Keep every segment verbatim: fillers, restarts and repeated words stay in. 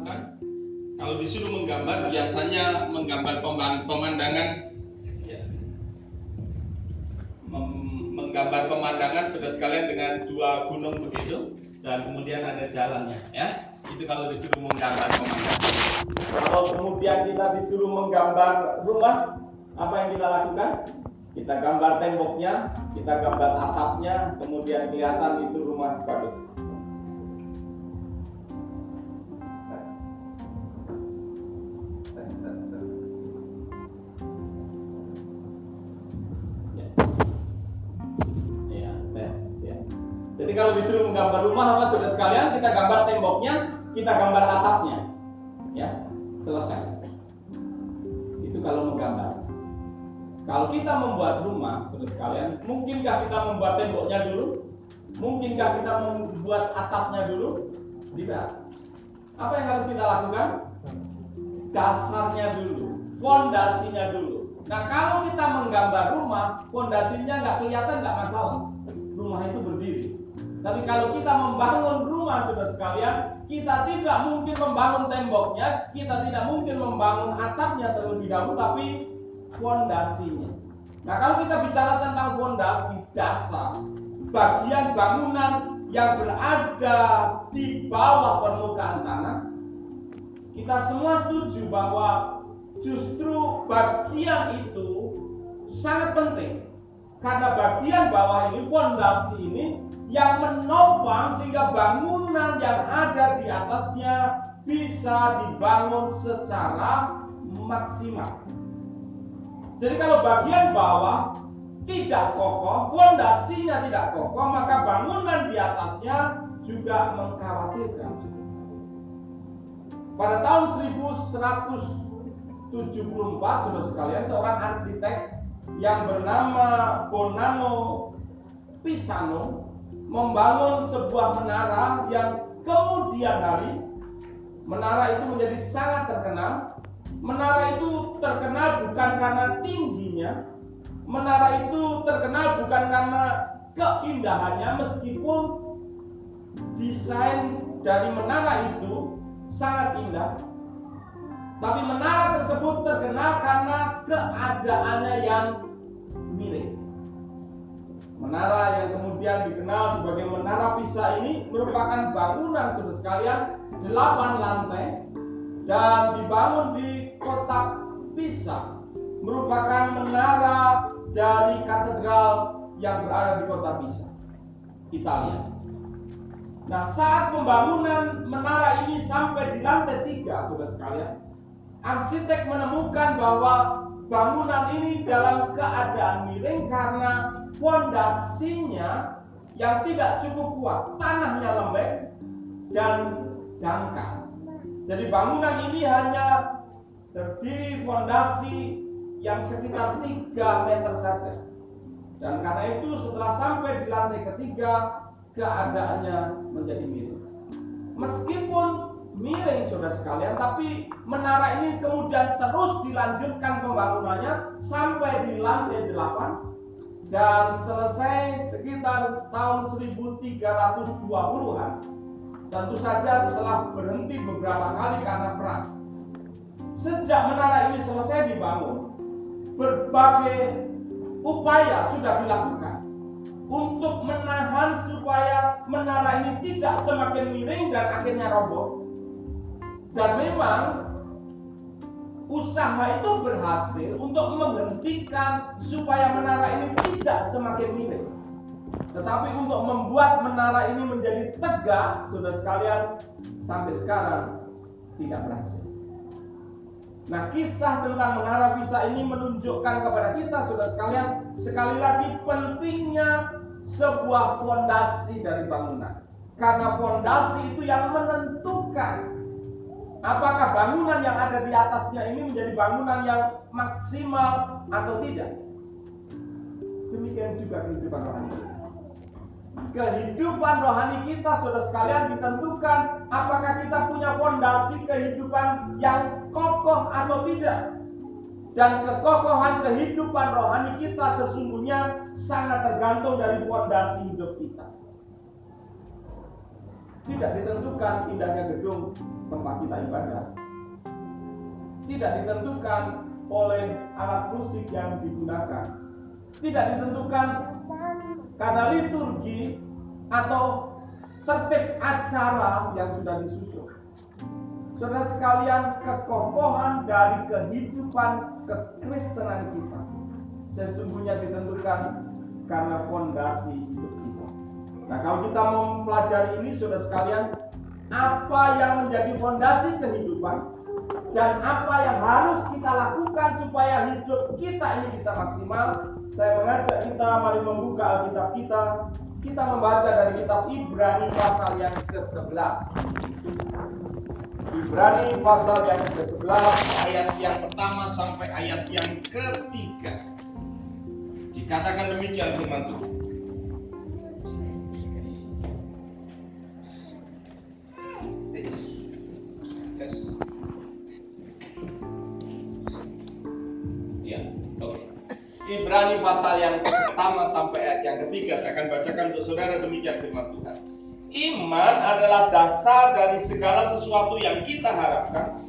lakukan? Kalau disuruh menggambar, biasanya menggambar pemandangan. Menggambar pemandangan sudah sekalian dengan dua gunung begitu, dan kemudian ada jalannya, ya. Itu kalau disuruh menggambar pemandangan. Kalau kemudian kita disuruh menggambar rumah, apa yang kita lakukan? Kita gambar temboknya, kita gambar atapnya, kemudian kelihatan itu rumah bagus. Jadi kalau disuruh menggambar rumah, apa saudara sekalian, kita gambar temboknya, kita gambar atapnya, ya, selesai. Itu kalau menggambar. Kalau kita membuat rumah, saudara sekalian, mungkinkah kita membuat temboknya dulu? Mungkinkah kita membuat atapnya dulu? Tidak. Apa yang harus kita lakukan? Dasarnya dulu, fondasinya dulu. Nah, kalau kita menggambar rumah, fondasinya nggak kelihatan, nggak masalah. Rumah itu berdiri. Tapi kalau kita membangun rumah, saudara sekalian, kita tidak mungkin membangun temboknya, kita tidak mungkin membangun atapnya terlebih dahulu, tapi fondasinya. Nah, kalau kita bicara tentang fondasi dasar, bagian bangunan yang berada di bawah permukaan tanah, kita semua setuju bahwa justru bagian itu sangat penting. Karena bagian bawah ini, fondasi ini yang menopang sehingga bangunan yang ada di atasnya bisa dibangun secara maksimal. Jadi kalau bagian bawah tidak kokoh, fondasinya tidak kokoh, maka bangunan di atasnya juga mengkhawatirkan. Pada tahun seribu seratus tujuh puluh empat, saudara sekalian, seorang arsitek yang bernama Bonanno Pisano membangun sebuah menara yang kemudian hari menara itu menjadi sangat terkenal. Menara itu terkenal bukan karena tingginya, menara itu terkenal bukan karena keindahannya, meskipun desain dari menara itu sangat indah. Tapi menara tersebut terkenal karena keadaannya yang miring. Menara yang kemudian dikenal sebagai Menara Pisa ini merupakan bangunan, saudara sekalian, delapan lantai, dan dibangun di kota Pisa. Merupakan menara dari katedral yang berada di kota Pisa, Italia. Nah, saat pembangunan menara ini sampai di lantai tiga, saudara sekalian, arsitek menemukan bahwa bangunan ini dalam keadaan miring karena fondasinya yang tidak cukup kuat, tanahnya lembek dan dangkal. Jadi bangunan ini hanya terdiri fondasi yang sekitar tiga meter saja. Dan karena itu setelah sampai di lantai ketiga, keadaannya menjadi miring. Meskipun miring, saudara sekalian, tapi menara ini kemudian terus dilanjutkan pembangunannya sampai di lantai delapan dan selesai sekitar tahun seribu tiga ratus dua puluhan. Tentu saja setelah berhenti beberapa kali karena perang. Sejak menara ini selesai dibangun, berbagai upaya sudah dilakukan untuk menahan supaya menara ini tidak semakin miring dan akhirnya roboh. Dan memang usaha itu berhasil untuk menghentikan supaya menara ini tidak semakin miring. Tetapi untuk membuat menara ini menjadi tegak, saudara sekalian, sampai sekarang tidak berhasil. Nah, kisah tentang Menara Pisa ini menunjukkan kepada kita, saudara sekalian, sekali lagi pentingnya sebuah fondasi dari bangunan. Karena fondasi itu yang menentukan apakah bangunan yang ada di atasnya ini menjadi bangunan yang maksimal atau tidak. Demikian juga kehidupan rohani kita. Kehidupan rohani kita, saudara sekalian, ditentukan apakah kita punya fondasi kehidupan yang kokoh atau tidak. Dan kekokohan kehidupan rohani kita sesungguhnya sangat tergantung dari fondasi hidup kita. Tidak ditentukan indahnya gedung tempat kita ibadah, tidak ditentukan oleh alat musik yang digunakan, tidak ditentukan karena liturgi atau tertib acara yang sudah disusun. Saudara sekalian, kekokohan dari kehidupan kekristenan kita sesungguhnya ditentukan karena fondasi hidup kita. Nah, kalau kita mau mempelajari ini, saudara sekalian, apa yang menjadi fondasi kehidupan dan apa yang harus kita lakukan supaya hidup kita ini bisa maksimal, saya mengajak kita mari membuka Alkitab kita. Kita membaca dari kitab Ibrani pasal yang kesebelas. Ibrani pasal yang kesebelas, ayat yang pertama sampai ayat yang ketiga. Dikatakan demikian firman Tuhan. Ya, oke. Okay. Ibrani pasal yang pertama sampai ayat yang ketiga, saya akan bacakan untuk saudara demikian firman Tuhan. Iman adalah dasar dari segala sesuatu yang kita harapkan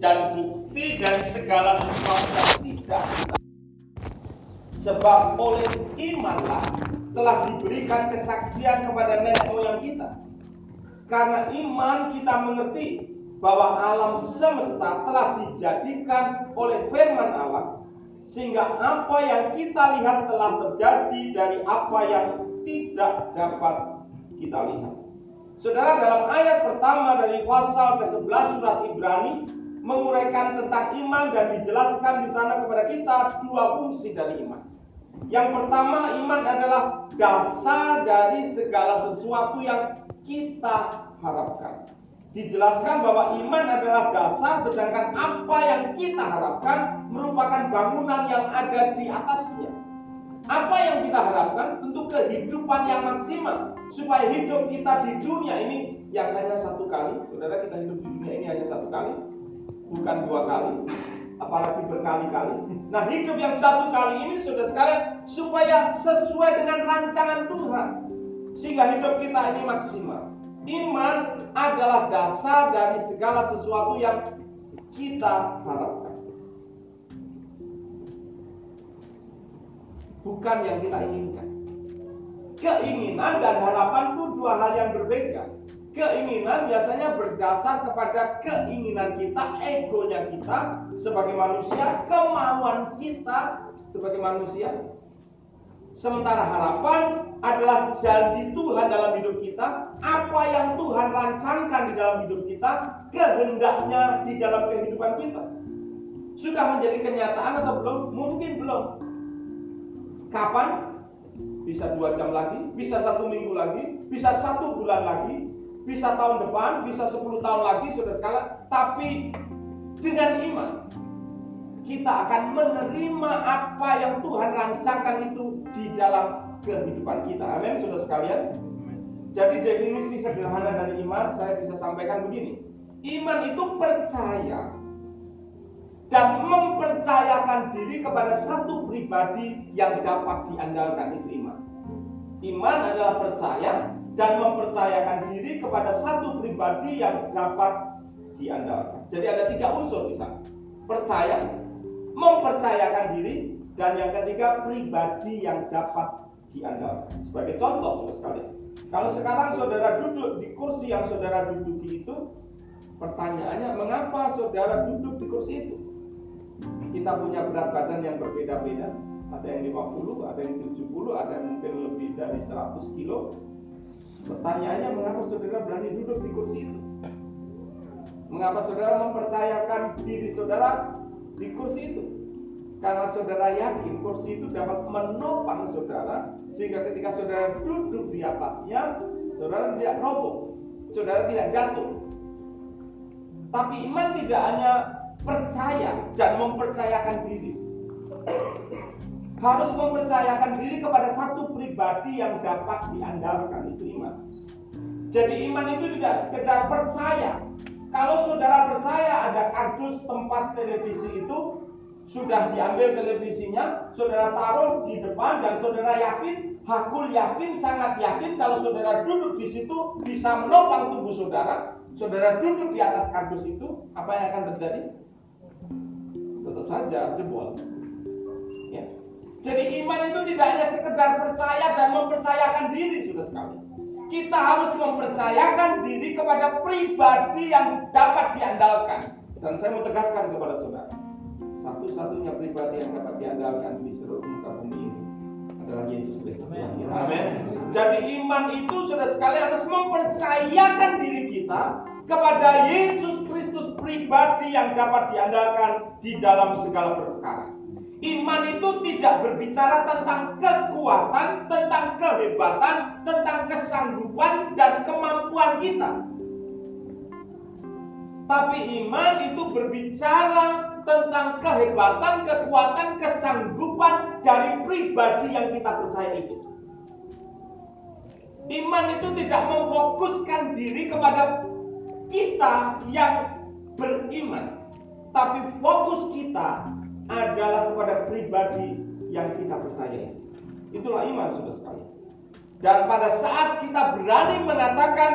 dan bukti dari segala sesuatu yang tidak kita. Sebab oleh imanlah telah diberikan kesaksian kepada nenek moyang kita. Karena iman kita mengerti bahwa alam semesta telah dijadikan oleh firman Allah, sehingga apa yang kita lihat telah terjadi dari apa yang tidak dapat kita lihat. Saudara, dalam ayat pertama dari pasal kesebelas surat Ibrani menguraikan tentang iman dan dijelaskan di sana kepada kita dua fungsi dari iman. Yang pertama, iman adalah dasar dari segala sesuatu yang kita harapkan. Dijelaskan bahwa iman adalah dasar, sedangkan apa yang kita harapkan merupakan bangunan yang ada di atasnya. Apa yang kita harapkan? Tentu kehidupan yang maksimal, supaya hidup kita di dunia ini yang hanya satu kali. Saudara, kita hidup di dunia ini hanya satu kali, bukan dua kali, apalagi berkali-kali. Nah, hidup yang satu kali ini, saudara sekalian, supaya sesuai dengan rancangan Tuhan, sehingga hidup kita ini maksimal. Iman adalah dasar dari segala sesuatu yang kita harapkan, bukan yang kita inginkan. Keinginan dan harapan itu dua hal yang berbeda. Keinginan biasanya berdasar kepada keinginan kita, egonya kita sebagai manusia, kemauan kita sebagai manusia. Sementara harapan adalah janji Tuhan dalam hidup kita, apa yang Tuhan rancangkan di dalam hidup kita, kehendaknya di dalam kehidupan kita. Sudah menjadi kenyataan atau belum? Mungkin belum. Kapan? Bisa dua jam lagi, bisa satu minggu lagi, bisa satu bulan lagi, bisa tahun depan, bisa sepuluh tahun lagi, saudara sekalian. Tapi dengan iman, kita akan menerima apa yang Tuhan rancangkan itu di dalam kehidupan kita. Amin, saudara sekalian. Jadi definisi sederhana dari iman saya bisa sampaikan begini. Iman itu percaya dan mempercayakan diri kepada satu pribadi yang dapat diandalkan, itu iman. Iman adalah percaya dan mempercayakan diri kepada satu pribadi yang dapat diandalkan. Jadi ada tiga unsur di sana. Percaya, mempercayakan diri, dan yang ketiga pribadi yang dapat diandalkan. Sebagai contoh, saudara sekalian, kalau sekarang saudara duduk di kursi yang saudara duduki itu, pertanyaannya mengapa saudara duduk di kursi itu? Kita punya berat badan yang berbeda-beda. Ada yang lima puluh, ada yang tujuh puluh, ada yang mungkin lebih dari seratus kilo. Pertanyaannya mengapa saudara berani duduk di kursi itu? Mengapa saudara mempercayakan diri saudara di kursi itu? Karena saudara yakin kursi itu dapat menopang saudara, sehingga ketika saudara duduk di atasnya, saudara tidak roboh, saudara tidak jatuh. Tapi iman tidak hanya percaya dan mempercayakan diri, harus mempercayakan diri kepada satu pribadi yang dapat diandalkan, itu iman. Jadi iman itu tidak sekedar percaya. Kalau saudara percaya ada kardus tempat televisi itu, Sudah diambil televisinya, saudara taruh di depan, dan saudara yakin, hakul yakin, sangat yakin kalau saudara duduk di situ bisa menopang tubuh saudara. Saudara duduk di atas kardus itu, apa yang akan terjadi? Tetap saja jebol. Ya. Jadi iman itu tidak hanya sekedar percaya dan mempercayakan diri, sudah sekali. Kita harus mempercayakan diri kepada pribadi yang dapat diandalkan. Dan saya mau tegaskan kepada saudara, satu-satunya pribadi yang dapat diandalkan di seluruh muka bumi ini adalah Yesus Kristus. Amin. Jadi iman itu sudah sekali harus mempercayakan diri kita kepada Yesus Kristus pribadi yang dapat diandalkan di dalam segala perkara. Iman itu tidak berbicara tentang kekuatan, tentang kehebatan, tentang kesanggupan dan kemampuan kita. Tapi iman itu berbicara tentang kehebatan, kekuatan, kesanggupan dari pribadi yang kita percaya itu. Iman itu tidak memfokuskan diri kepada kita yang beriman, tapi fokus kita adalah kepada pribadi yang kita percaya. Itulah iman, saudara sekalian. Dan pada saat kita berani mengatakan,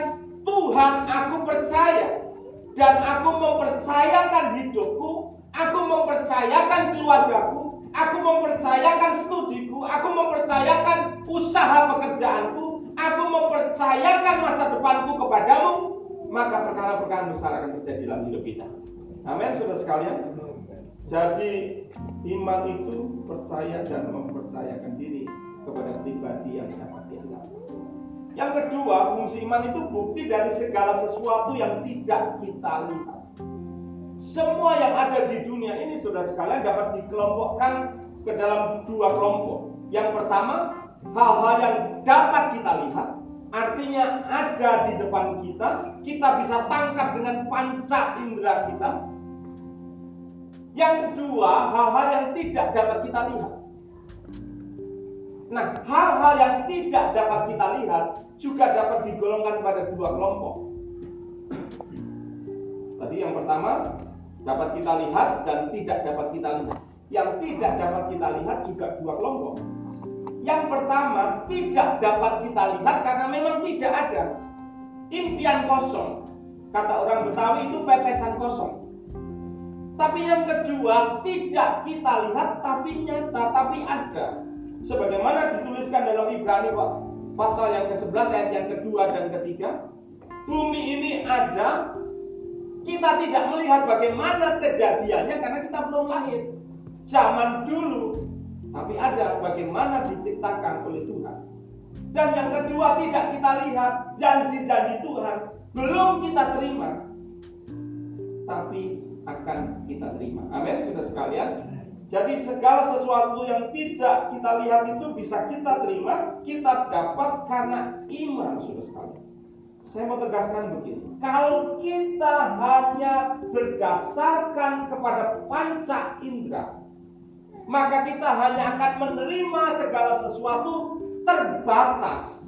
Tuhan aku percaya, dan aku mempercayakan hidupku, aku mempercayakan keluargaku, aku mempercayakan studiku, aku mempercayakan usaha pekerjaanku, aku mempercayakan masa depanku kepadamu, maka perkara-perkara besar akan terjadi dalam hidup kita. Amin, saudara sekalian. Jadi iman itu percaya dan mempercayakan diri kepada pribadi yang dapat diandalkan. Yang kedua, fungsi iman itu bukti dari segala sesuatu yang tidak kita lihat. Semua yang ada di dunia ini, saudara sekalian, dapat dikelompokkan ke dalam dua kelompok. Yang pertama, hal-hal yang dapat kita lihat, artinya ada di depan kita, kita bisa tangkap dengan panca indera kita. Yang kedua, hal-hal yang tidak dapat kita lihat. Nah, hal-hal yang tidak dapat kita lihat juga dapat digolongkan pada dua kelompok. Tadi yang pertama, dapat kita lihat dan tidak dapat kita lihat. Yang tidak dapat kita lihat juga dua kelompok. Yang pertama, tidak dapat kita lihat karena memang tidak ada. Impian kosong. Kata orang Betawi itu pepesan kosong. Tapi yang kedua, tidak kita lihat tapi nyata, tapi ada. Sebagaimana dituliskan dalam Ibrani pasal yang kesebelas ayat yang kedua dan ketiga, bumi ini ada, kita tidak melihat bagaimana kejadiannya karena kita belum lahir. Zaman dulu, tapi ada bagaimana diciptakan oleh Tuhan. Dan yang kedua, tidak kita lihat janji-janji Tuhan, belum kita terima, tapi akan kita terima. Amin, saudara sekalian. Jadi segala sesuatu yang tidak kita lihat itu bisa kita terima, kita dapat karena iman, saudara sekalian. Saya mau tegaskan begini, kalau kita hanya berdasarkan kepada panca indera, maka kita hanya akan menerima segala sesuatu terbatas.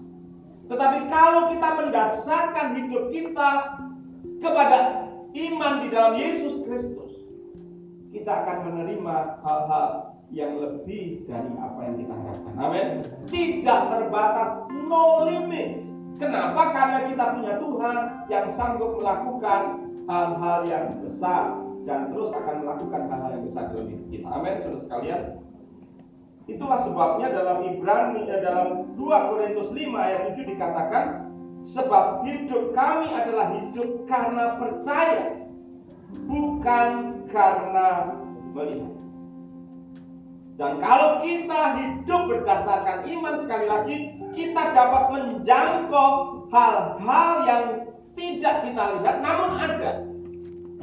Tetapi kalau kita mendasarkan hidup kita kepada iman di dalam Yesus Kristus, kita akan menerima hal-hal yang lebih dari apa yang kita harapkan. Amin. Tidak terbatas, no limit. Kenapa? Karena kita punya Tuhan yang sanggup melakukan hal-hal yang besar dan terus akan melakukan hal-hal yang besar dalam hidup kita. Amin, saudara sekalian. Itulah sebabnya dalam Ibrani, dalam dua Korintus lima ayat tujuh dikatakan, sebab hidup kami adalah hidup karena percaya, bukan karena melihat. Dan kalau kita hidup berdasarkan iman, sekali lagi, kita dapat menjangkau hal-hal yang tidak kita lihat namun ada,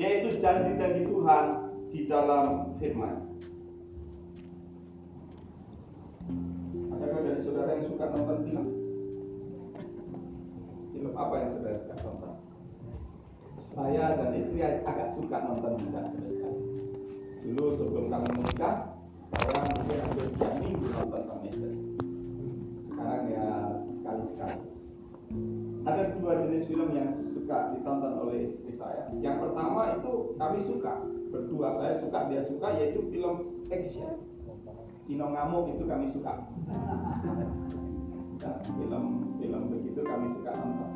yaitu janji-janji Tuhan di dalam firman. Adakah dari saudara yang suka nonton film? Film apa yang saudara suka nonton? Saya dan istri agak suka nonton juga, saudara sekali. Dulu sebelum kami menikah, saya mungkin hampir tiap minggu nonton sama istri. Sekarang ya sekali-sekali. Ada dua jenis film yang suka ditonton oleh istri saya. Yang pertama itu kami suka berdua saya suka, dia suka, yaitu film action. Cino ngamuk itu kami suka. Nah, film-film begitu kami suka nonton.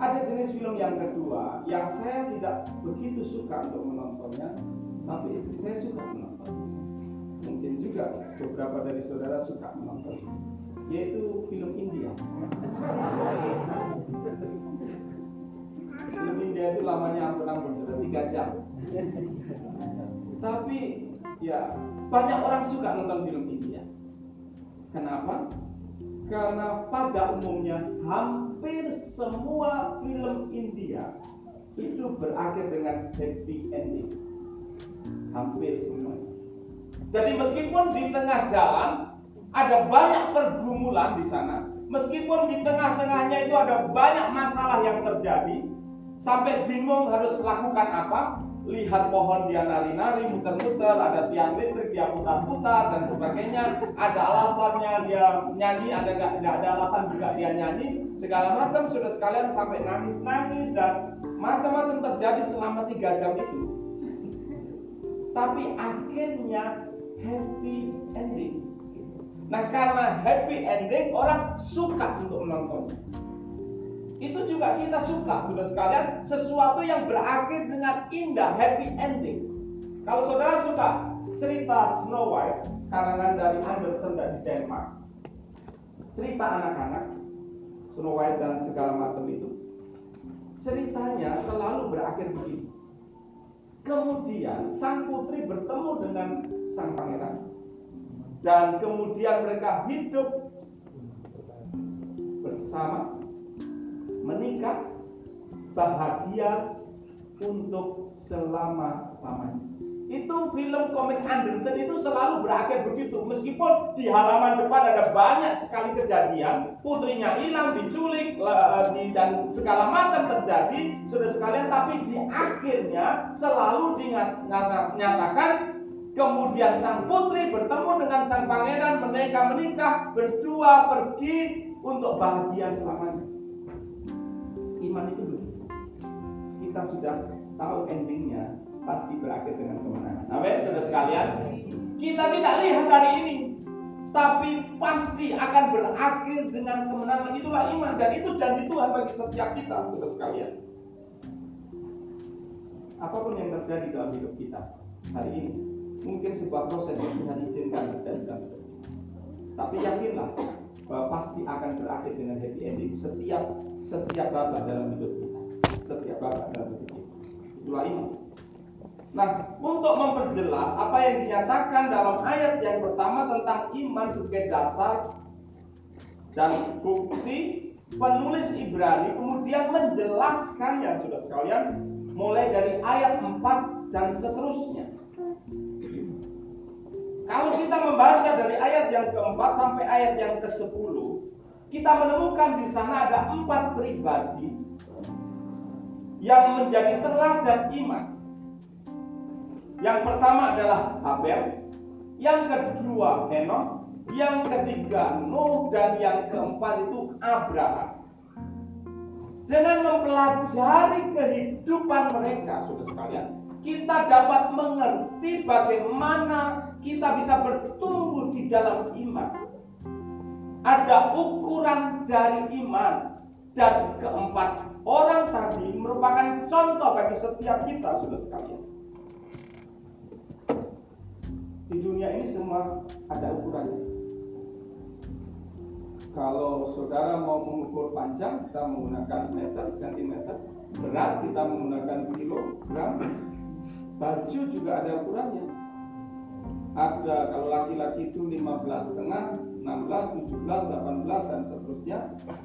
Ada jenis film yang kedua yang saya tidak begitu suka untuk menontonnya, tapi istri saya suka menonton. Mungkin juga beberapa dari saudara suka menonton, yaitu film India. Film India itu lamanya ampun-ampun sudah tiga jam. Tapi ya banyak orang suka nonton film India. Kenapa? Karena pada umumnya hampir semua film India itu berakhir dengan happy ending. Hampir semua. Jadi meskipun di tengah jalan ada banyak pergumulan di sana, meskipun di tengah-tengahnya itu ada banyak masalah yang terjadi, sampai bingung harus lakukan apa, lihat pohon dia nari-nari, muter-muter, ada tiang listrik, dia putar-putar, dan sebagainya. Ada alasannya dia nyanyi, ada nggak tidak ada alasan juga dia nyanyi, segala macam, sudah sekalian sampai nangis-nangis, dan macam-macam terjadi selama tiga jam itu. Tapi akhirnya happy ending. Nah, karena happy ending, orang suka untuk menontonnya. Itu juga kita suka, sudah sekalian, sesuatu yang berakhir dengan indah, happy ending. Kalau saudara suka cerita Snow White, karangan dari Andersen dari Denmark, cerita anak-anak, Snow White dan segala macam itu, ceritanya selalu berakhir begini. Kemudian sang putri bertemu dengan sang pangeran, dan kemudian mereka hidup bersama, menikah, bahagia untuk selama-lamanya. Itu film komik Andersen itu selalu berakhir begitu. Meskipun di halaman depan ada banyak sekali kejadian, putrinya hilang, diculik, dan segala macam terjadi, sudah sekalian, tapi di akhirnya selalu dinyatakan kemudian sang putri bertemu dengan sang pangeran, mereka menikah, berdua pergi untuk bahagia selamanya. Iman itu begitu. Kita sudah tahu endingnya pasti berakhir dengan kemenangan. Amin, saudara sekalian. Kita tidak lihat hari ini, tapi pasti akan berakhir dengan kemenangan. Itulah iman, dan itu janji Tuhan bagi setiap kita, saudara sekalian. Apapun yang terjadi dalam hidup kita hari ini, mungkin sebuah proses yang Tuhan izinkan terjadi dalam hidup kita. Tapi yakinlah bahwa pasti akan berakhir dengan happy ending setiap setiap babak dalam hidup kita, setiap babak dalam hidup kita. Itulah iman. Nah, untuk memperjelas apa yang dinyatakan dalam ayat yang pertama tentang iman sebagai dasar dan bukti, penulis Ibrani kemudian menjelaskannya, saudara sekalian, mulai dari ayat empat dan seterusnya. Kalau kita membaca dari ayat yang keempat sampai ayat yang kesepuluh, kita menemukan di sana ada empat pribadi yang menjadi teladan iman. Yang pertama adalah Abel, yang kedua Henokh, yang ketiga Nuh, dan yang keempat itu Abraham. Dengan mempelajari kehidupan mereka, saudara sekalian, kita dapat mengerti bagaimana kita bisa bertumbuh di dalam iman. Ada ukuran dari iman, dan keempat orang tadi merupakan contoh bagi setiap kita, saudara sekalian. Di dunia ini semua ada ukurannya. Kalau saudara mau mengukur panjang, kita menggunakan meter, sentimeter. Berat, kita menggunakan kilogram. Baju juga ada ukurannya. Ada, kalau laki-laki itu lima belas setengah, enam belas, tujuh belas, delapan belas, dan seterusnya.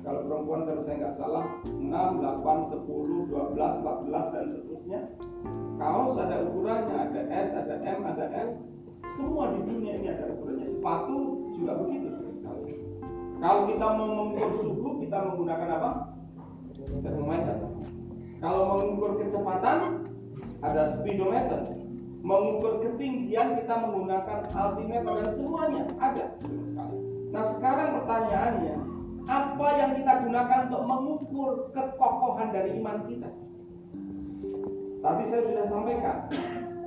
Kalau perempuan, kalau saya nggak salah, enam, delapan, sepuluh, dua belas, empat belas, dan seterusnya. Kaos ada ukurannya, ada S, ada M, ada L. Semua di dunia ini ada ukurannya. Sepatu juga begitu, sekali. Kalau kita mau mengukur suhu, kita menggunakan apa? Termometer. Kalau mengukur kecepatan, ada speedometer. Mengukur ketinggian, kita menggunakan altimeter, dan semuanya ada. Nah, sekarang pertanyaannya, apa yang kita gunakan untuk mengukur kekokohan dari iman kita? Tadi saya sudah sampaikan,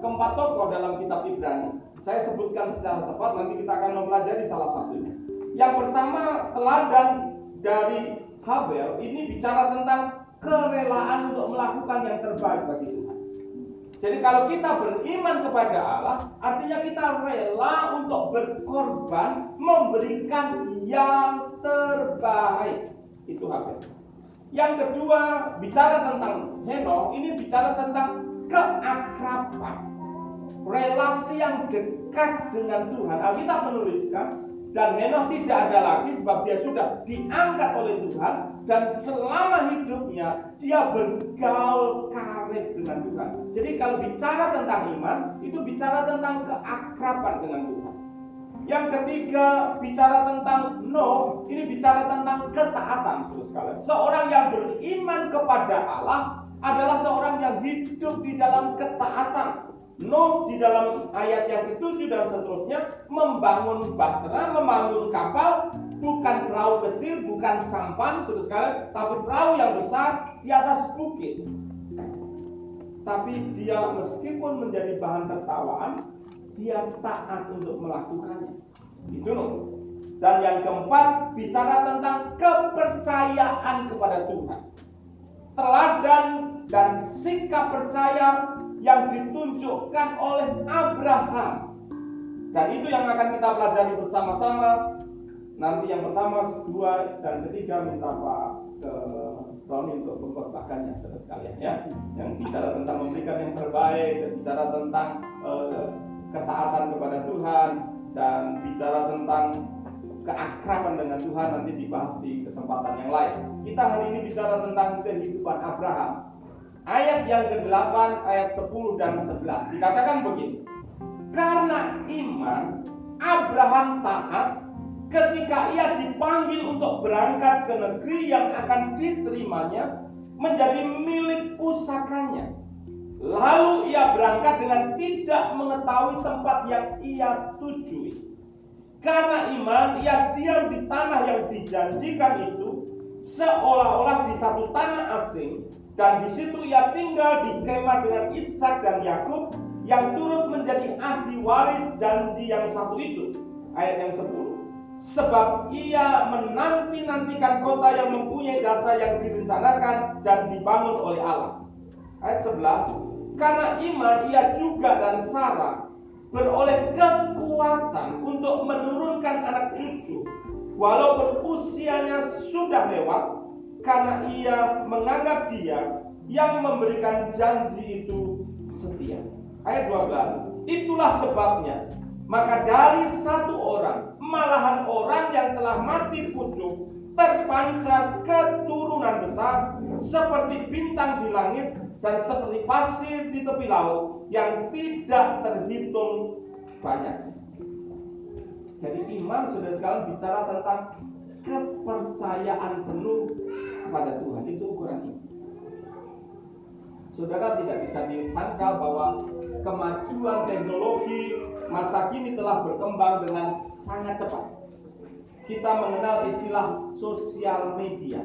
keempat tokoh dalam kitab Ibrani. Saya sebutkan secara cepat, nanti kita akan mempelajari salah satunya. Yang pertama, teladan dari Habel ini bicara tentang kerelaan untuk melakukan yang terbaik bagi Tuhan. Jadi kalau kita beriman kepada Allah, artinya kita rela untuk berkorban, memberikan yang terbaik. Itu Habel. Yang kedua, bicara tentang Henokh, ini bicara tentang keakraban, relasi yang dekat dengan Tuhan. Alkitab menuliskan, dan Henokh tidak ada lagi sebab dia sudah diangkat oleh Tuhan, dan selama hidupnya dia bergaul karib dengan Tuhan. Jadi kalau bicara tentang iman, itu bicara tentang keakraban dengan Tuhan. Yang ketiga, bicara tentang Nuh, ini bicara tentang ketaatan. Terus kalian, seorang yang beriman kepada Allah adalah seorang yang hidup di dalam ketaatan. Nuh di dalam ayat yang ketujuh dan seterusnya membangun bahtera, membangun kapal, bukan perahu kecil, bukan sampan, terus kalian, tapi perahu yang besar di atas bukit. Tapi dia meskipun menjadi bahan tertawaan, dia taat untuk melakukannya. Itu loh. Dan yang keempat, bicara tentang kepercayaan kepada Tuhan. Teladan dan sikap percaya yang ditunjukkan oleh Abraham. Dan itu yang akan kita pelajari bersama-sama. Nanti yang pertama, dua, dan ketiga minta Pak ke Roni untuk memperbakannya sekalian ya. Yang bicara tentang memberikan yang terbaik, dan bicara tentang uh, ketaatan kepada Tuhan, dan bicara tentang keakraban dengan Tuhan, nanti dibahas di kesempatan yang lain. Kita hari ini bicara tentang kehidupan Abraham. Ayat yang kedelapan, ayat sepuluh dan sebelas dikatakan begini. Karena iman Abraham taat ketika ia dipanggil untuk berangkat ke negeri yang akan diterimanya menjadi milik pusakanya. Lalu ia berangkat dengan tidak mengetahui tempat yang ia tujui. Karena iman, ia diam di tanah yang dijanjikan itu, seolah-olah di satu tanah asing, dan di situ ia tinggal di kemah dengan Ishak dan Yakub, yang turut menjadi ahli waris janji yang satu itu. Ayat yang sepuluh. Sebab ia menanti-nantikan kota yang mempunyai dasar yang direncanakan dan dibangun oleh Allah. Ayat sebelas. Karena iman ia juga dan Sarah beroleh kekuatan untuk menurunkan anak cucu walaupun usianya sudah lewat, karena ia menganggap dia yang memberikan janji itu setia. Ayat dua belas. Itulah sebabnya maka dari satu orang, malahan orang yang telah mati pucuk, terpancar keturunan besar seperti bintang di langit dan seperti pasir di tepi laut yang tidak terhitung banyak. Jadi iman sudah sekarang bicara tentang kepercayaan penuh kepada Tuhan. Itu ukuran iman. Saudara, tidak bisa disangkal bahwa kemajuan teknologi masa kini telah berkembang dengan sangat cepat. Kita mengenal istilah sosial media,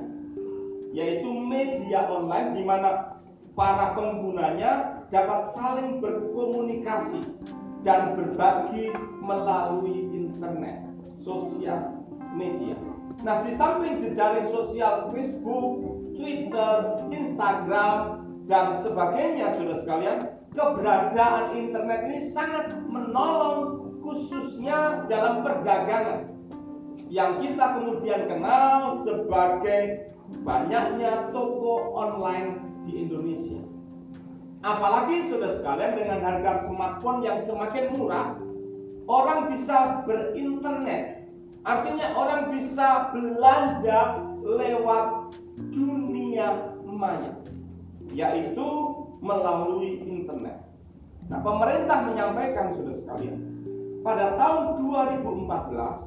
yaitu media online di mana para penggunanya dapat saling berkomunikasi dan berbagi melalui internet, sosial media. Nah, di samping jejaring sosial Facebook, Twitter, Instagram, dan sebagainya, saudara sekalian, keberadaan internet ini sangat menolong khususnya dalam perdagangan yang kita kemudian kenal sebagai banyaknya toko online di Indonesia. Apalagi saudara sekalian, dengan harga smartphone yang semakin murah, orang bisa berinternet. Artinya orang bisa belanja lewat dunia maya, yaitu melalui internet. Nah, pemerintah menyampaikan saudara sekalian, pada tahun dua ribu empat belas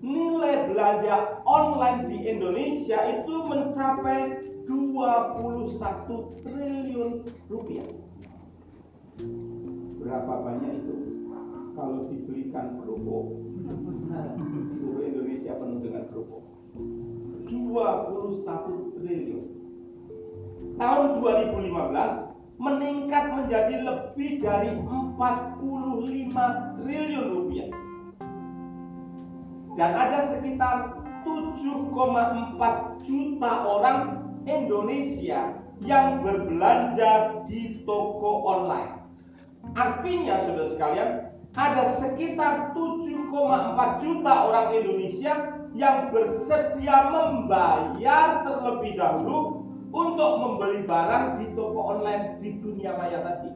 nilai belanja online di Indonesia itu mencapai dua puluh satu triliun rupiah. Berapa banyak itu kalau dibelikan kerupuk? Seluruh Indonesia penuh dengan kerupuk. dua puluh satu triliun. Tahun dua ribu lima belas meningkat menjadi lebih dari empat puluh lima triliun rupiah. Dan ada sekitar tujuh koma empat juta orang Indonesia yang berbelanja di toko online. Artinya saudara sekalian, ada sekitar tujuh koma empat juta orang Indonesia yang bersedia membayar terlebih dahulu untuk membeli barang di toko online di dunia maya tadi.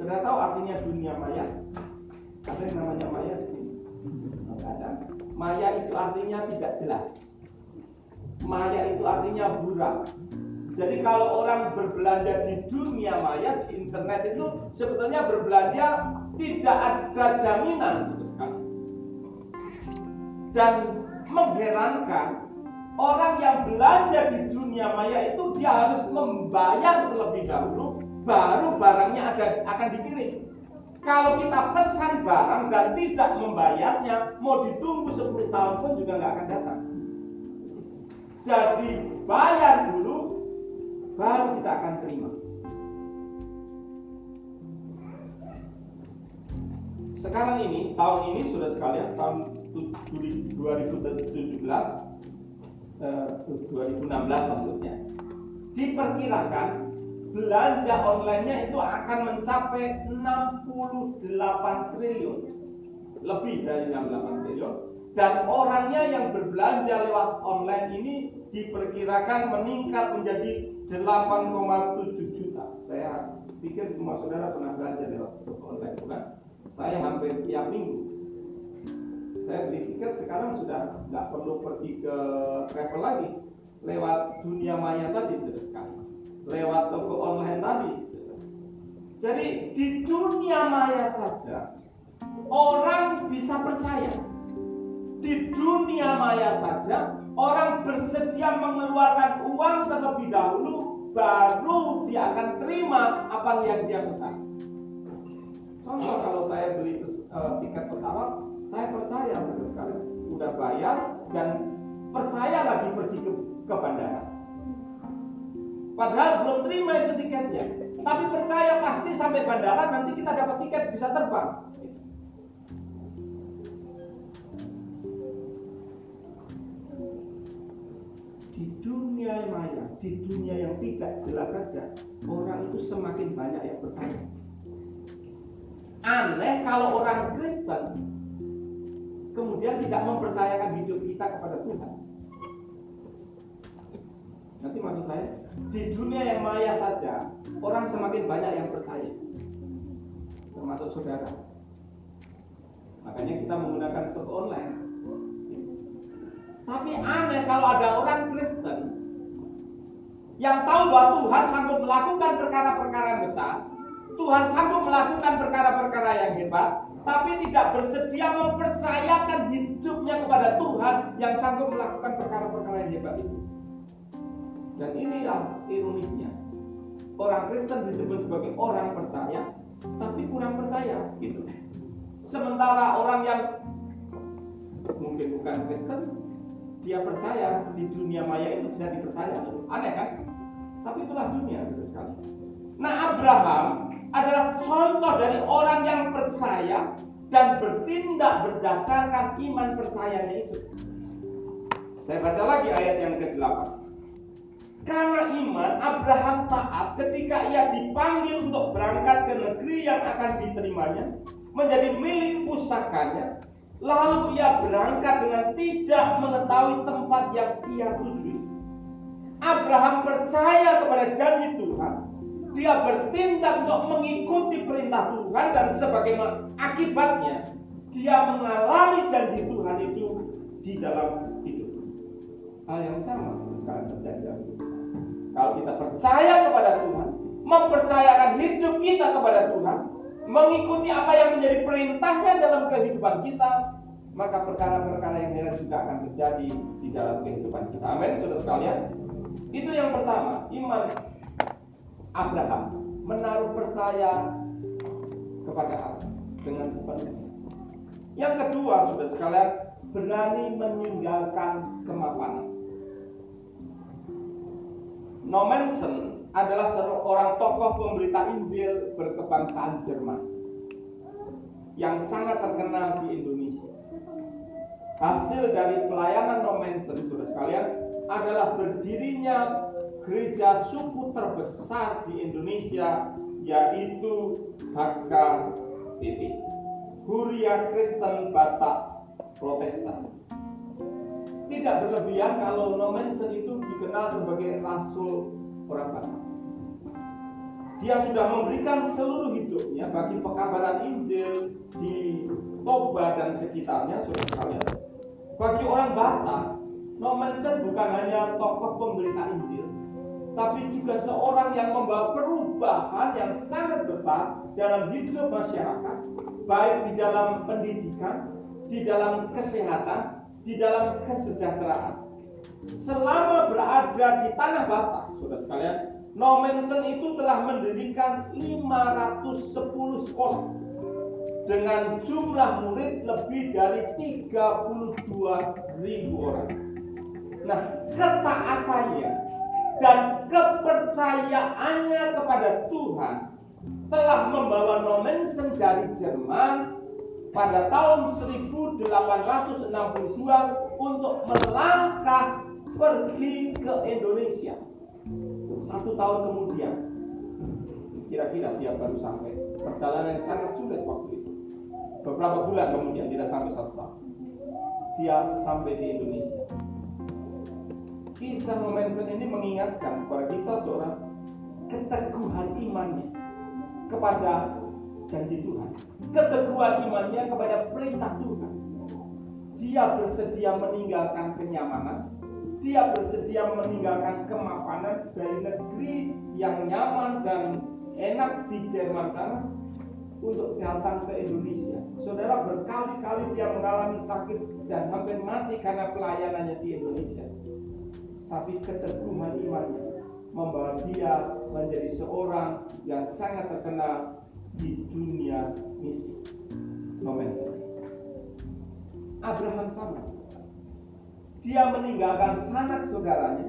Sudah tahu artinya dunia maya? Ada yang namanya maya di sini? Ada. Maya itu artinya tidak jelas. Maya itu artinya buram. Jadi kalau orang berbelanja di dunia maya, di internet itu sebetulnya berbelanja tidak ada jaminan sama sekali. Dan mengherankan, orang yang belanja di dunia maya itu dia harus membayar terlebih dahulu, baru barangnya ada, akan dikirim. Kalau kita pesan barang dan tidak membayarnya, mau ditunggu sepuluh tahun pun juga nggak akan datang. Jadi bayar dulu, baru kita akan terima. Sekarang ini, tahun ini sudah sekalian, tahun dua ribu tujuh belas, eh, dua ribu enam belas maksudnya, diperkirakan belanja online-nya itu akan mencapai enam puluh delapan triliun, lebih dari enam puluh delapan triliun. Dan orangnya yang berbelanja lewat online ini diperkirakan meningkat menjadi delapan koma tujuh juta. Saya pikir semua saudara pernah belanja lewat online, bukan? Saya hampir tiap minggu. Saya beli tiket, sekarang sudah nggak perlu pergi ke travel lagi. Lewat dunia maya tadi sudah sekali. Lewat toko online tadi. Jadi di dunia maya saja orang bisa percaya. Di dunia maya saja orang bersedia mengeluarkan uang terlebih dahulu, baru dia akan terima apa yang dia pesan. Contoh, kalau saya beli uh, tiket pesawat, saya percaya saudara sekalian, udah bayar dan percaya lagi pergi ke, ke bandara. Padahal belum terima itu tiketnya, tapi percaya pasti sampai bandara nanti kita dapat tiket bisa terbang. Maya, di dunia yang tidak jelas saja orang itu semakin banyak yang percaya. Aneh kalau orang Kristen kemudian tidak mempercayakan hidup kita kepada Tuhan. Nanti maksud saya, di dunia yang maya saja orang semakin banyak yang percaya, termasuk saudara. Makanya kita menggunakan toko online. Tapi aneh kalau ada orang Kristen yang tahu bahwa Tuhan sanggup melakukan perkara-perkara besar, Tuhan sanggup melakukan perkara-perkara yang hebat, tapi tidak bersedia mempercayakan hidupnya kepada Tuhan yang sanggup melakukan perkara-perkara yang hebat itu. Dan inilah ironisnya, orang Kristen disebut sebagai orang percaya, tapi kurang percaya gitu. Sementara orang yang mungkin bukan Kristen, dia percaya di dunia maya itu bisa dipercaya. Aneh kan? Tapi itulah dunia saudara sekali. Nah, Abraham adalah contoh dari orang yang percaya dan bertindak berdasarkan iman percayanya itu. Saya baca lagi ayat yang kedelapan. Karena iman Abraham taat ketika ia dipanggil untuk berangkat ke negeri yang akan diterimanya menjadi milik pusakanya. Lalu ia berangkat dengan tidak mengetahui tempat yang ia tuju. Abraham percaya kepada janji Tuhan. Dia bertindak untuk mengikuti perintah Tuhan dan sebagai akibatnya dia mengalami janji Tuhan itu di dalam hidup. Hal yang sama sekarang terjadi. Kalau kita percaya kepada Tuhan, mempercayakan hidup kita kepada Tuhan, mengikuti apa yang menjadi perintahnya dalam kehidupan kita, maka perkara-perkara yang heran juga akan terjadi di dalam kehidupan kita. Amin, saudara sekalian. Itu yang pertama, iman Abraham menaruh percaya kepada Allah dengan sepenuhnya. Yang kedua, saudara sekalian, berani meninggalkan kemapanan. Nomensen adalah seorang tokoh pemberita Injil berkebangsaan Jerman yang sangat terkenal di Indonesia. Hasil dari pelayanan Nomensen, saudara sekalian, adalah berdirinya gereja suku terbesar di Indonesia, yaitu H K T P, Huria Kristen Batak Protestan. Tidak berlebihan kalau Nomensen itu dikenal sebagai rasul orang Batak. Dia sudah memberikan seluruh hidupnya bagi pekabaran Injil di Toba dan sekitarnya, saudara sekalian. Bagi orang Batak, Nomensen bukan hanya tokoh pemberita Injil, tapi juga seorang yang membawa perubahan yang sangat besar dalam hidup masyarakat, baik di dalam pendidikan, di dalam kesehatan, di dalam kesejahteraan. Selama berada di tanah Batak, saudara sekalian, Nomensen itu telah mendirikan lima ratus sepuluh sekolah dengan jumlah murid lebih dari tiga puluh dua ribu orang. Nah, ketaatannya dan kepercayaannya kepada Tuhan telah membawa Nomensen dari Jerman pada tahun seribu delapan ratus enam puluh dua untuk melangkah pergi ke Indonesia. Satu tahun kemudian, kira-kira dia baru sampai. Perjalanan yang sangat sulit waktu itu. Beberapa bulan kemudian, tidak sampai satu tahun, dia sampai di Indonesia. Kisah Nomensen ini mengingatkan kepada kita seorang keteguhan imannya kepada janji Tuhan, keteguhan imannya kepada perintah Tuhan. Dia bersedia meninggalkan kenyamanan. Dia bersedia meninggalkan kemapanan dari negeri yang nyaman dan enak di Jerman sana untuk datang ke Indonesia. Saudara, berkali-kali dia mengalami sakit dan hampir mati karena pelayanannya di Indonesia. Tapi keteguhan imannya membawa dia menjadi seorang yang sangat terkenal di dunia misi. Nomensen. Abraham sama. Dia meninggalkan sanak saudaranya,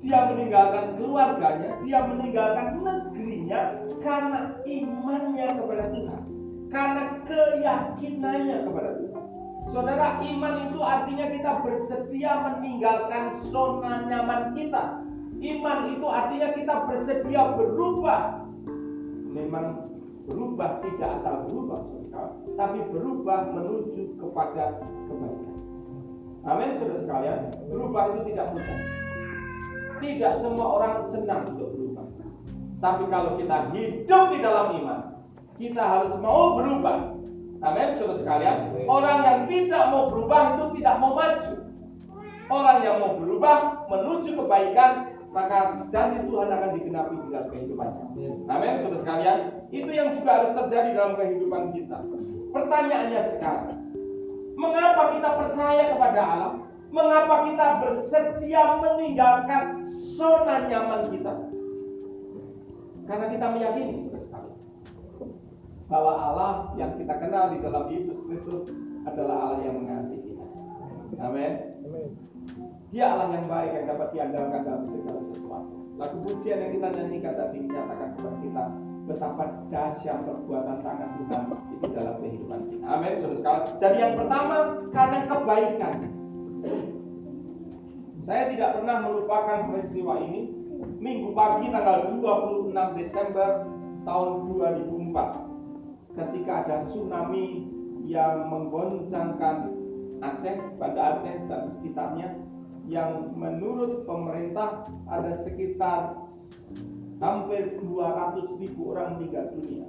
dia meninggalkan keluarganya, dia meninggalkan negerinya karena imannya kepada Tuhan, karena keyakinannya kepada Tuhan. Saudara, iman itu artinya kita bersedia meninggalkan zona nyaman kita. Iman itu artinya kita bersedia berubah. Memang berubah tidak asal berubah, tapi berubah menuju kepada kebaikan. Amin, saudara sekalian. Berubah itu tidak mudah. Tidak semua orang senang untuk berubah. Tapi kalau kita hidup di dalam iman, kita harus mau berubah. Amin, saudara sekalian. Orang yang tidak mau berubah itu tidak mau maju. Orang yang mau berubah menuju kebaikan, maka janji Tuhan akan digenapi di dalam kehidupannya. Amin, saudara sekalian. Itu yang juga harus terjadi dalam kehidupan kita. Pertanyaannya sekarang, mengapa kita percaya kepada Allah? Mengapa kita bersedia meninggalkan zona nyaman kita? Karena kita meyakini bahwa Allah yang kita kenal di dalam Yesus Kristus adalah Allah yang mengasihi kita. Amin. Dia Allah yang baik yang dapat diandalkan dalam segala sesuatu. Lagu pujian yang kita nyanyikan tadi menyatakan kepada kita betapa dahsyat perbuatan tangan Tuhan itu dalam kehidupan kita. Amin, saudara sekalian. Jadi yang pertama, karena kebaikan. Saya tidak pernah melupakan peristiwa ini. Minggu pagi tanggal dua puluh enam Desember tahun dua ribu empat, ketika ada tsunami yang menggoncangkan Aceh, Banda Aceh dan sekitarnya, yang menurut pemerintah ada sekitar hampir dua ratus ribu orang meninggal dunia.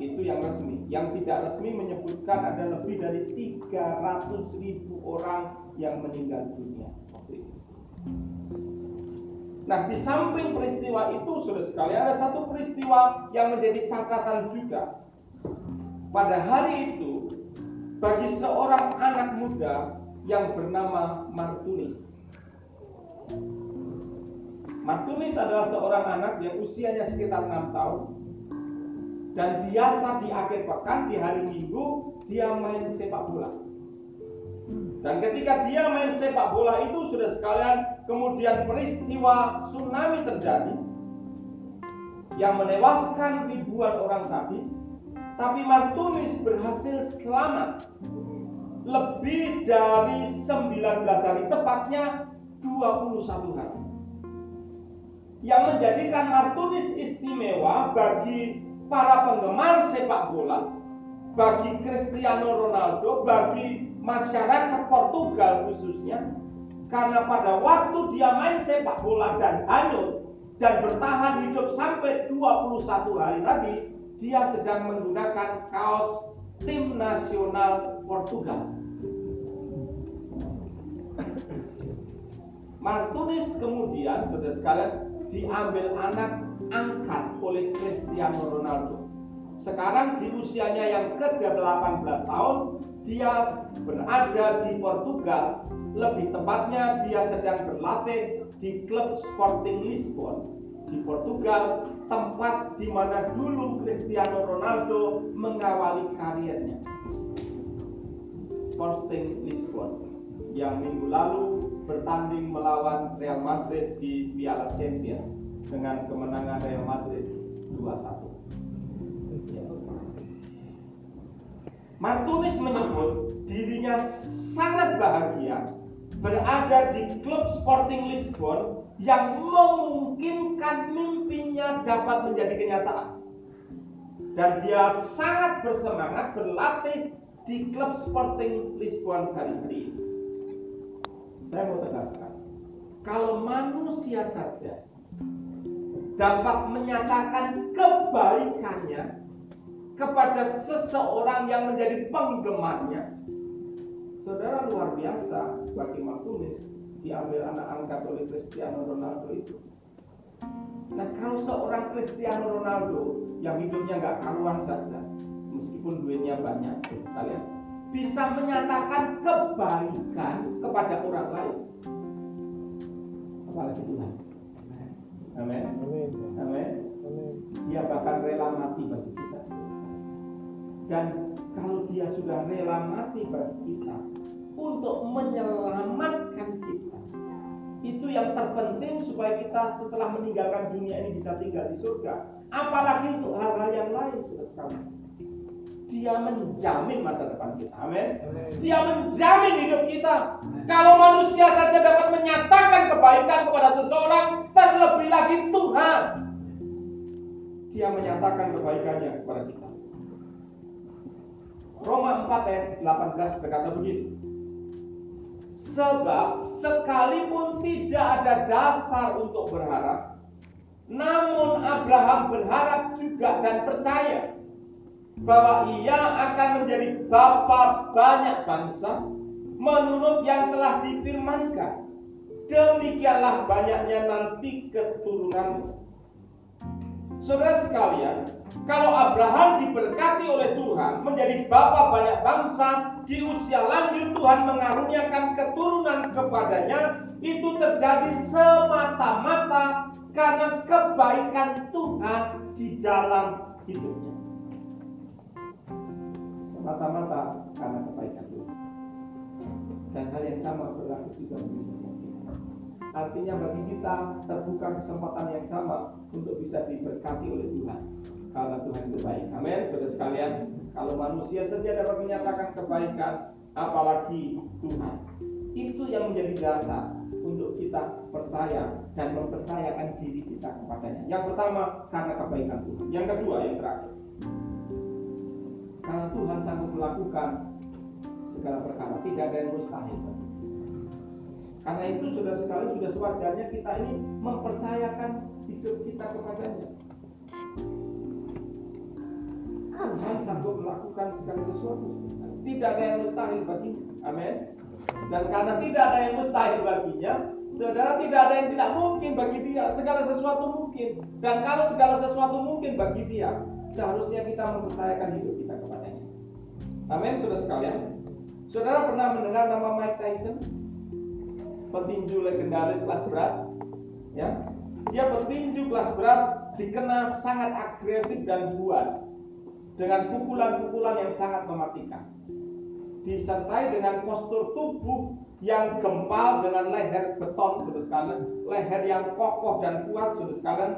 Itu yang resmi. Yang tidak resmi menyebutkan ada lebih dari tiga ratus ribu orang yang meninggal dunia waktu itu. Nah, di samping peristiwa itu, saudara sekalian, ada satu peristiwa yang menjadi catatan juga. Pada hari itu, bagi seorang anak muda yang bernama Martunis. Martunis adalah seorang anak yang usianya sekitar enam tahun. Dan biasa di akhir pekan, di hari Minggu, dia main sepak bola. Dan ketika dia main sepak bola itu, sudah sekalian, kemudian peristiwa tsunami terjadi yang menewaskan ribuan orang tadi, tapi Martunis berhasil selamat lebih dari sembilan belas hari, tepatnya dua puluh satu hari. Yang menjadikan Martunis istimewa bagi para penggemar sepak bola, bagi Cristiano Ronaldo, bagi masyarakat Portugal khususnya, karena pada waktu dia main sepak bola dan hanyut dan bertahan hidup sampai dua puluh satu hari tadi, dia sedang menggunakan kaos tim nasional Portugal. Martunis kemudian, saudara sekalian, diambil anak angkat oleh Cristiano Ronaldo. Sekarang di usianya yang ke delapan belas tahun, dia berada di Portugal, lebih tepatnya dia sedang berlatih di klub Sporting Lisbon di Portugal, tempat di mana dulu Cristiano Ronaldo mengawali karirnya. Sporting Lisbon yang minggu lalu bertanding melawan Real Madrid di Piala Champions dengan kemenangan Real Madrid dua satu. Martunis menyebut dirinya sangat bahagia berada di klub Sporting Lisbon yang memungkinkan mimpinya dapat menjadi kenyataan. Dan dia sangat bersemangat berlatih di klub Sporting Lisbon hari ini. Saya mau tegaskan, kalau manusia saja dapat menyatakan kebaikannya kepada seseorang yang menjadi penggemarnya, saudara, luar biasa bagi Martunis diambil anak angkat oleh Cristiano Ronaldo itu. Nah, kalau seorang Cristiano Ronaldo yang hidupnya nggak karuan saja, meskipun duitnya banyak, kalian bisa menyatakan kebaikan kepada orang lain, apalagi Tuhan. Amin. Amin. Dia bahkan rela mati bagi kita. Dan kalau dia sudah rela mati bagi kita untuk menyelamatkan kita, itu yang terpenting supaya kita setelah meninggalkan dunia ini bisa tinggal di surga. Apalagi untuk hal-hal yang lain, saudara sekalian. Dia menjamin masa depan kita. Amin. Dia menjamin hidup kita. Kalau manusia saja dapat menyatakan kebaikan kepada seseorang, terlebih lagi Tuhan. Dia menyatakan kebaikannya kepada kita. Roma empat ayat delapan belas berkata begini, sebab sekalipun tidak ada dasar untuk berharap, namun Abraham berharap juga dan percaya bahwa ia akan menjadi bapa banyak bangsa menurut yang telah difirmankan, demikianlah banyaknya nanti keturunanmu. Saudara sekalian, kalau Abraham diberkati oleh Tuhan menjadi bapa banyak bangsa, di usia lanjut Tuhan mengaruniakan keturunan kepadanya, itu terjadi semata-mata karena kebaikan Tuhan di dalam hidupnya. Semata-mata karena kebaikan Tuhan. Dan hal yang sama berlaku juga bagi kita. Artinya bagi kita terbuka kesempatan yang sama untuk bisa diberkati oleh Tuhan, karena Tuhan itu baik. Amin, saudara sekalian. Kalau manusia saja dapat menyatakan kebaikan, apalagi Tuhan, itu yang menjadi dasar untuk kita percaya dan mempercayakan diri kita kepadanya. Yang pertama, karena kebaikan Tuhan. Yang kedua, yang terakhir, karena Tuhan sanggup melakukan segala perkara, tidak ada yang mustahil. Karena itu, saudara sekalian, sudah sewajarnya kita ini mempercayakan hidup kita kepadanya. Tuhan sanggup melakukan segala sesuatu, tidak ada yang mustahil baginya. Amin. Dan karena tidak ada yang mustahil baginya, saudara, tidak ada yang tidak mungkin bagi dia. Segala sesuatu mungkin. Dan kalau segala sesuatu mungkin bagi dia, seharusnya kita mempercayakan hidup kita kepadanya. Amin, saudara sekalian. Saudara pernah mendengar nama Mike Tyson? Petinju legendaris kelas berat, ya. Dia petinju kelas berat, dikenal sangat agresif dan buas dengan pukulan-pukulan yang sangat mematikan, disertai dengan postur tubuh yang gempal dengan leher beton, saudara sekalian, leher yang kokoh dan kuat, saudara sekalian,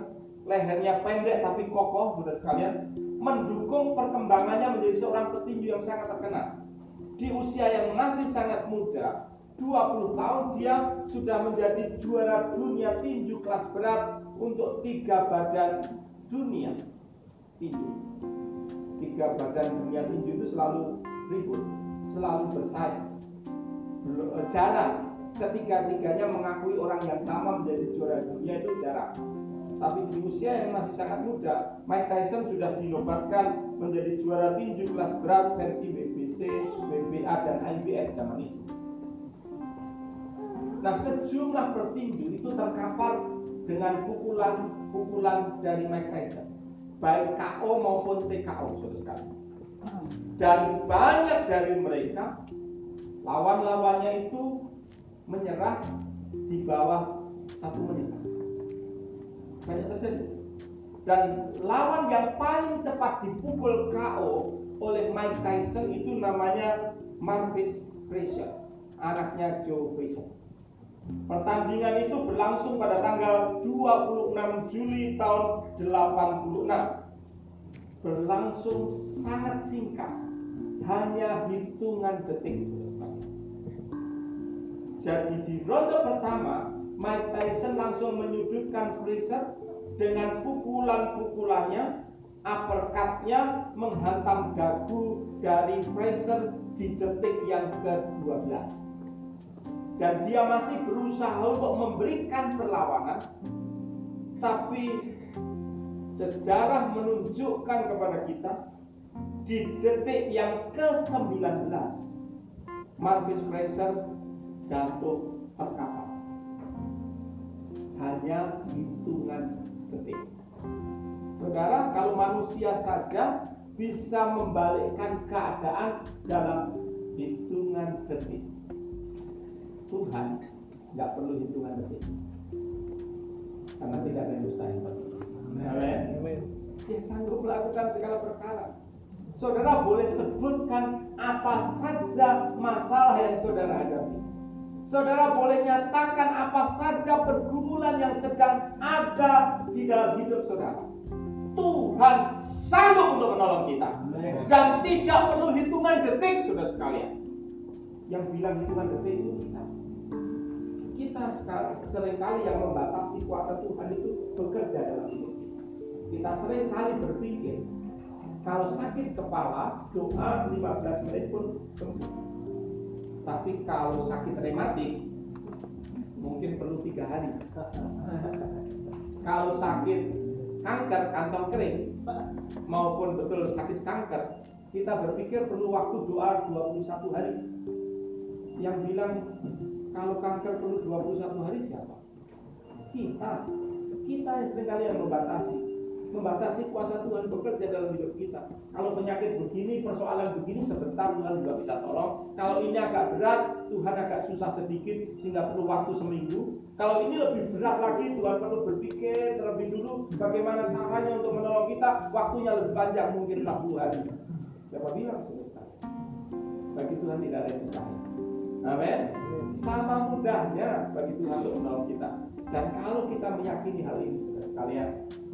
lehernya pendek tapi kokoh, saudara sekalian, mendukung perkembangannya menjadi seorang petinju yang sangat terkenal. Di usia yang masih sangat muda, dua puluh tahun, dia sudah menjadi juara dunia tinju kelas berat untuk tiga badan dunia tinju. Tiga badan dunia tinju itu selalu ribut, selalu bersaing, jarang ketiga-tiganya mengakui orang yang sama menjadi juara dunia, itu jarang. Tapi di usia yang masih sangat muda, Mike Tyson sudah dinobatkan menjadi juara tinju kelas berat versi W B C, W B A, dan I B F zaman itu. Nah, sejumlah petinju itu terkapar dengan pukulan-pukulan dari Mike Tyson, baik K O maupun T K O, saudara sekalian. Dan banyak dari mereka, lawan-lawannya itu menyerah di bawah satu menit. Banyak terjadi. Dan lawan yang paling cepat dipukul K O oleh Mike Tyson itu namanya Marvis Frazier, anaknya Joe Frazier. Pertandingan itu berlangsung pada tanggal dua puluh enam Juli tahun delapan puluh enam. Berlangsung sangat singkat, hanya hitungan detik. Jadi di ronde pertama, Mike Tyson langsung menyudutkan Frazier dengan pukulan-pukulannya, uppercutnya, menghantam dagu dari Frazier di detik yang kedua belas. Dan dia masih berusaha untuk memberikan perlawanan, tapi sejarah menunjukkan kepada kita di detik yang kesembilan belas, Marvis Frazier jatuh terkapar. Hanya hitungan detik. Saudara, kalau manusia saja bisa membalikkan keadaan dalam hitungan detik, Tuhan tidak perlu hitungan detik, karena tidak ada yang mustahil bagi Dia. Dia sanggup melakukan segala perkara. Saudara boleh sebutkan apa saja masalah yang saudara hadapi. Saudara boleh nyatakan apa saja pergumulan yang sedang ada di dalam hidup saudara. Tuhan sanggup untuk menolong kita. Dan tidak perlu hitungan detik, saudara sekalian. Yang bilang hitungan detik itu kita. Kita seringkali yang membatasi kuasa Tuhan itu bekerja dalam hidup kita. Kita seringkali berpikir, kalau sakit kepala, doa lima belas menit pun sembuh. Tapi kalau sakit rematik mungkin perlu tiga hari. Kalau sakit kanker, kantong kering maupun betul sakit kanker, kita berpikir perlu waktu doa dua puluh satu hari. Yang bilang kalau kanker perlu dua puluh satu hari siapa? Kita. Kita yang seringkali yang membatasi membatasi kuasa Tuhan bekerja dalam hidup kita. Kalau penyakit begini, persoalan begini, sebentar Tuhan juga bisa tolong. Kalau ini agak berat, Tuhan agak susah sedikit sehingga perlu waktu seminggu. Kalau ini lebih berat lagi, Tuhan perlu berpikir terlebih dulu bagaimana caranya untuk menolong kita. Waktunya lebih panjang, mungkin empat puluh hari. Siapa bilang sebentar? Bagi Tuhan tidak ada yang mustahil. Amin. Sama mudahnya bagi Tuhan untuk menolong kita. Dan kalau kita meyakini hal ini, saudara sekalian,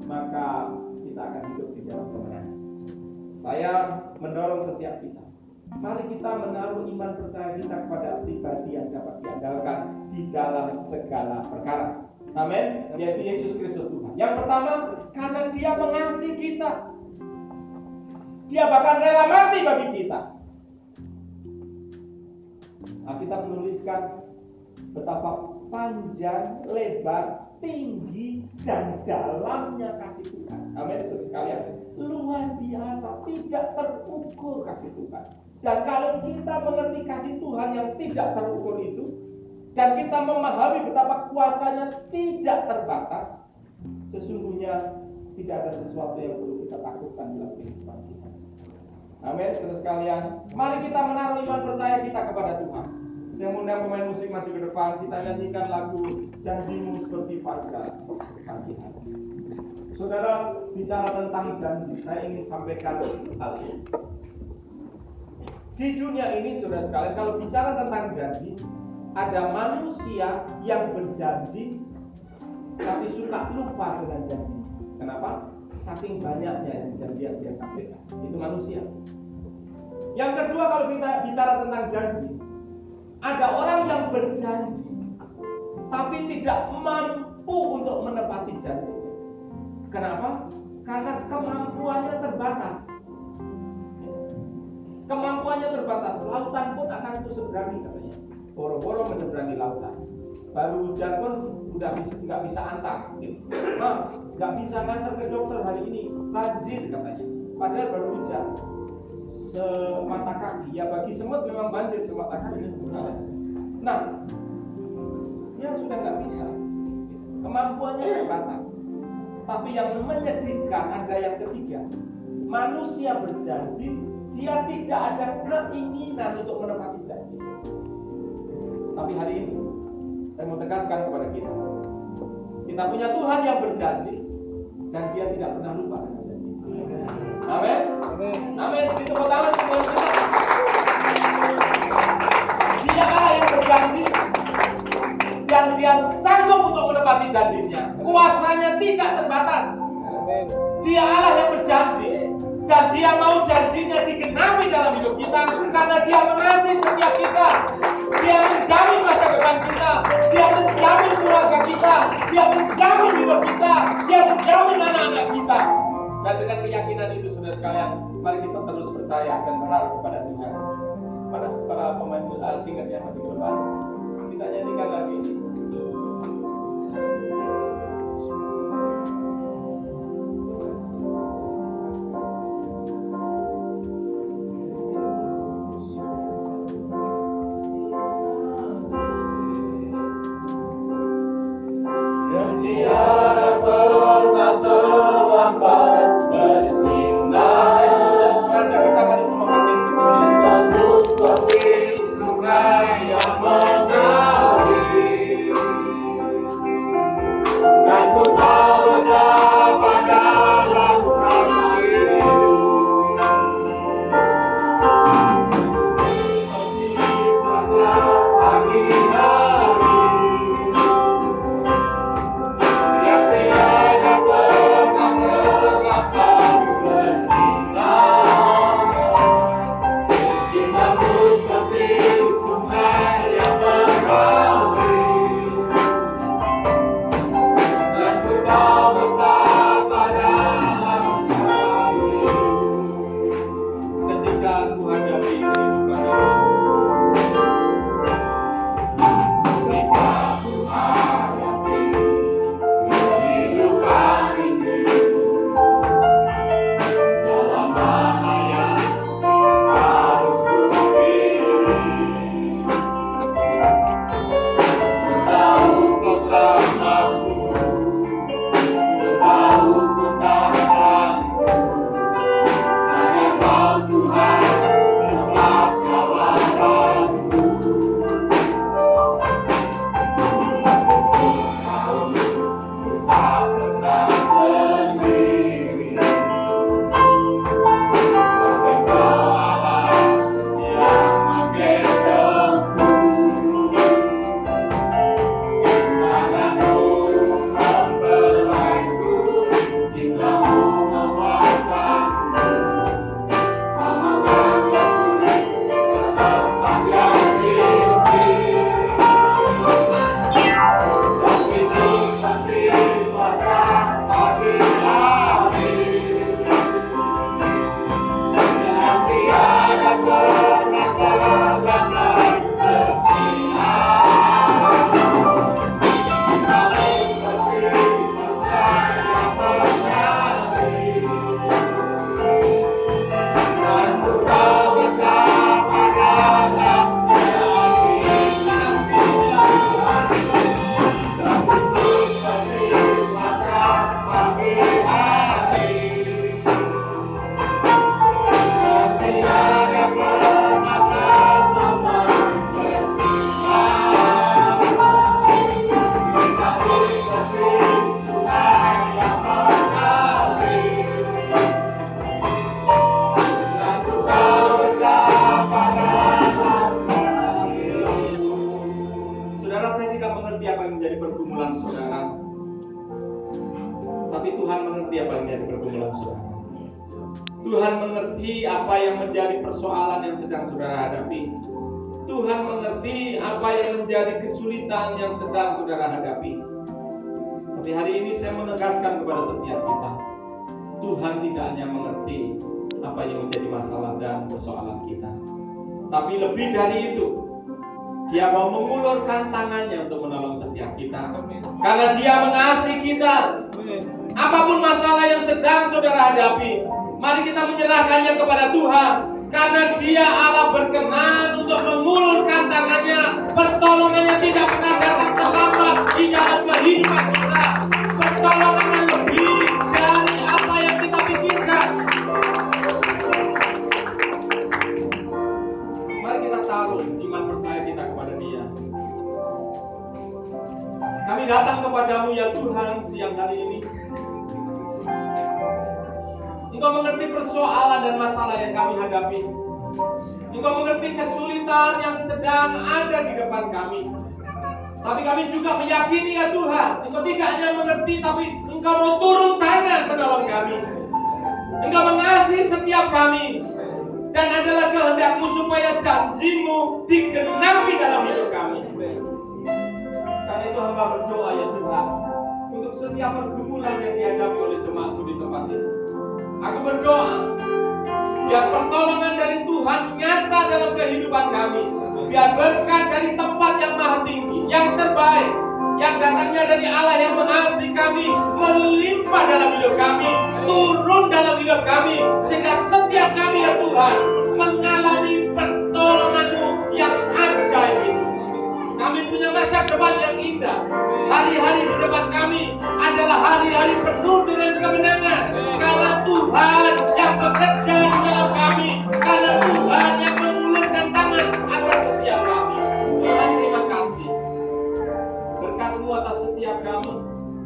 maka kita akan hidup di dalam kemenangan. Saya mendorong setiap kita, mari kita menaruh iman percaya kita kepada pribadi yang dapat diandalkan di dalam segala perkara. Amin. Yaitu Yesus Kristus Tuhan. Yang pertama, karena Dia mengasihi kita, Dia bahkan rela mati bagi kita. Alkitab menuliskan betapa panjang, lebar, tinggi, dan dalamnya kasih Tuhan. Amin, saudara sekalian. Luar biasa, tidak terukur kasih Tuhan. Dan kalau kita mengerti kasih Tuhan yang tidak terukur itu, dan kita memahami betapa kuasanya tidak terbatas, sesungguhnya tidak ada sesuatu yang perlu kita takutkan dalam kehidupan kita. Amin, saudara sekalian. Mari kita menaruh iman percaya kita kepada Tuhan. Saya mengundang pemain musik maju ke depan. Kita nyanyikan lagu Janjimu Seperti Fajar. Saudara, bicara tentang janji, saya ingin sampaikan hal ini. Di dunia ini, saudara sekalian, kalau bicara tentang janji, ada manusia yang berjanji tapi suka lupa dengan janji. Kenapa? Saking banyaknya janji yang dia sampaikan. Itu manusia. Yang kedua, kalau kita bicara tentang janji, ada orang yang berjanji tapi tidak mampu untuk menepati janji. Kenapa? Karena kemampuannya terbatas. Kemampuannya terbatas. Lautan pun akan itu seberangi katanya. Boro-boro menyeberangi lautan. Baru hujan pun udah bisa, nggak bisa antar. Gitu. Nah, nggak bisa ngantar ke dokter hari ini. Banjir katanya. Padahal baru hujan. Semata kaki. Ya bagi semut memang banjir semata kaki. Nah, dia sudah nggak bisa. Kemampuannya terbatas. Tapi yang menyedihkan ada yang ketiga. Manusia berjanji, dia tidak ada keinginan untuk menepati janji. Tapi hari ini saya mau tegaskan kepada kita, kita punya Tuhan yang berjanji dan dia tidak pernah lupa dengan janji. Amin. Amin. Di tepuk tangan semua. Dia Allah yang berjanji dan dia sanggup untuk menepati janjinya. Kuasanya tidak terbatas. Dia Allah yang berjanji dan dia mau janjinya digenapi dalam hidup kita, karena dia mengasihi setiap kita. Dia menjamin masa depan kita, dia menjamin keluarga kita, dia menjamin hidup kita, dia menjamin anak-anak kita. Dan dengan keyakinan itu, saudara sekalian, mari kita terus percaya dan berharap kepada Tuhan. Pada para pemain bola singkat yang masih berdepan, kita nyanyikan lagi ini. Kita mari semua kami bersyukur. Tembus seperti sungai yang Saudara, saya tidak mengerti apa yang menjadi pergumulan saudara. Tapi Tuhan mengerti apa yang menjadi pergumulan saudara. Tuhan mengerti apa yang menjadi persoalan yang sedang saudara hadapi. Tuhan mengerti apa yang menjadi kesulitan yang sedang saudara hadapi. Tapi hari ini saya menegaskan kepada setiap kita, Tuhan tidak hanya mengerti apa yang menjadi masalah dan persoalan kita, tapi lebih dari itu, Dia mau mengulurkan tangannya untuk menolong setiap kita, karena Dia mengasihi kita. Apapun masalah yang sedang saudara hadapi, mari kita menyerahkannya kepada Tuhan, karena Dia Allah berkenan untuk mengulurkan tangannya. Pertolongannya tidak pernah datang terlambat di dalam kehidupan kita. Pertolongannya lebih dari apa yang kita pikirkan. Mari kita taruh iman percaya kita kepada Dia. Kami datang kepadamu ya Tuhan siang hari ini. Engkau mengerti persoalan dan masalah yang kami hadapi. Engkau mengerti kesulitan yang sedang ada di depan kami. Tapi kami juga meyakini ya Tuhan, Engkau tidak hanya mengerti, tapi Engkau mau turun tangan menolong kami. Engkau mengasihi setiap kami. Dan adalah kehendak-Mu supaya janji-Mu digenapi dalam hidup kami. Karena itu hamba berdoa ya Tuhan, untuk setiap pergumulan yang dihadapi oleh jemaat-Mu di tempat ini. Aku berdoa biar pertolongan dari Tuhan nyata dalam kehidupan kami. Biar berkat dari tempat yang maha tinggi, yang terbaik, yang datangnya dari Allah yang mengasihi kami, melimpah dalam hidup kami, turun dalam hidup kami, sehingga setiap kami ya Tuhan mengalami pertolongan-Mu yang ajaib itu. Kami punya masa depan yang indah. Hari-hari di depan kami adalah hari-hari penuh dengan kemenangan, karena Tuhan yang bekerja di dalam kami, karena Tuhan yang mengulurkan tangan atas setiap kami. Tuhan, terima kasih. Berkat-Mu atas setiap kami,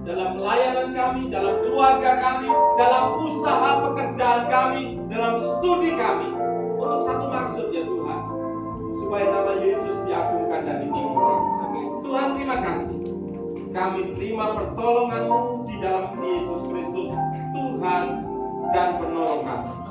dalam layanan kami, dalam keluarga kami, dalam usaha pekerjaan kami, dalam studi kami, untuk satu maksud ya Tuhan, supaya nama Yesus diagungkan dan ditinggikan. Tuhan, terima kasih. Kami terima pertolongan-Mu di dalam Yesus Kristus, Tuhan dan penolong kami.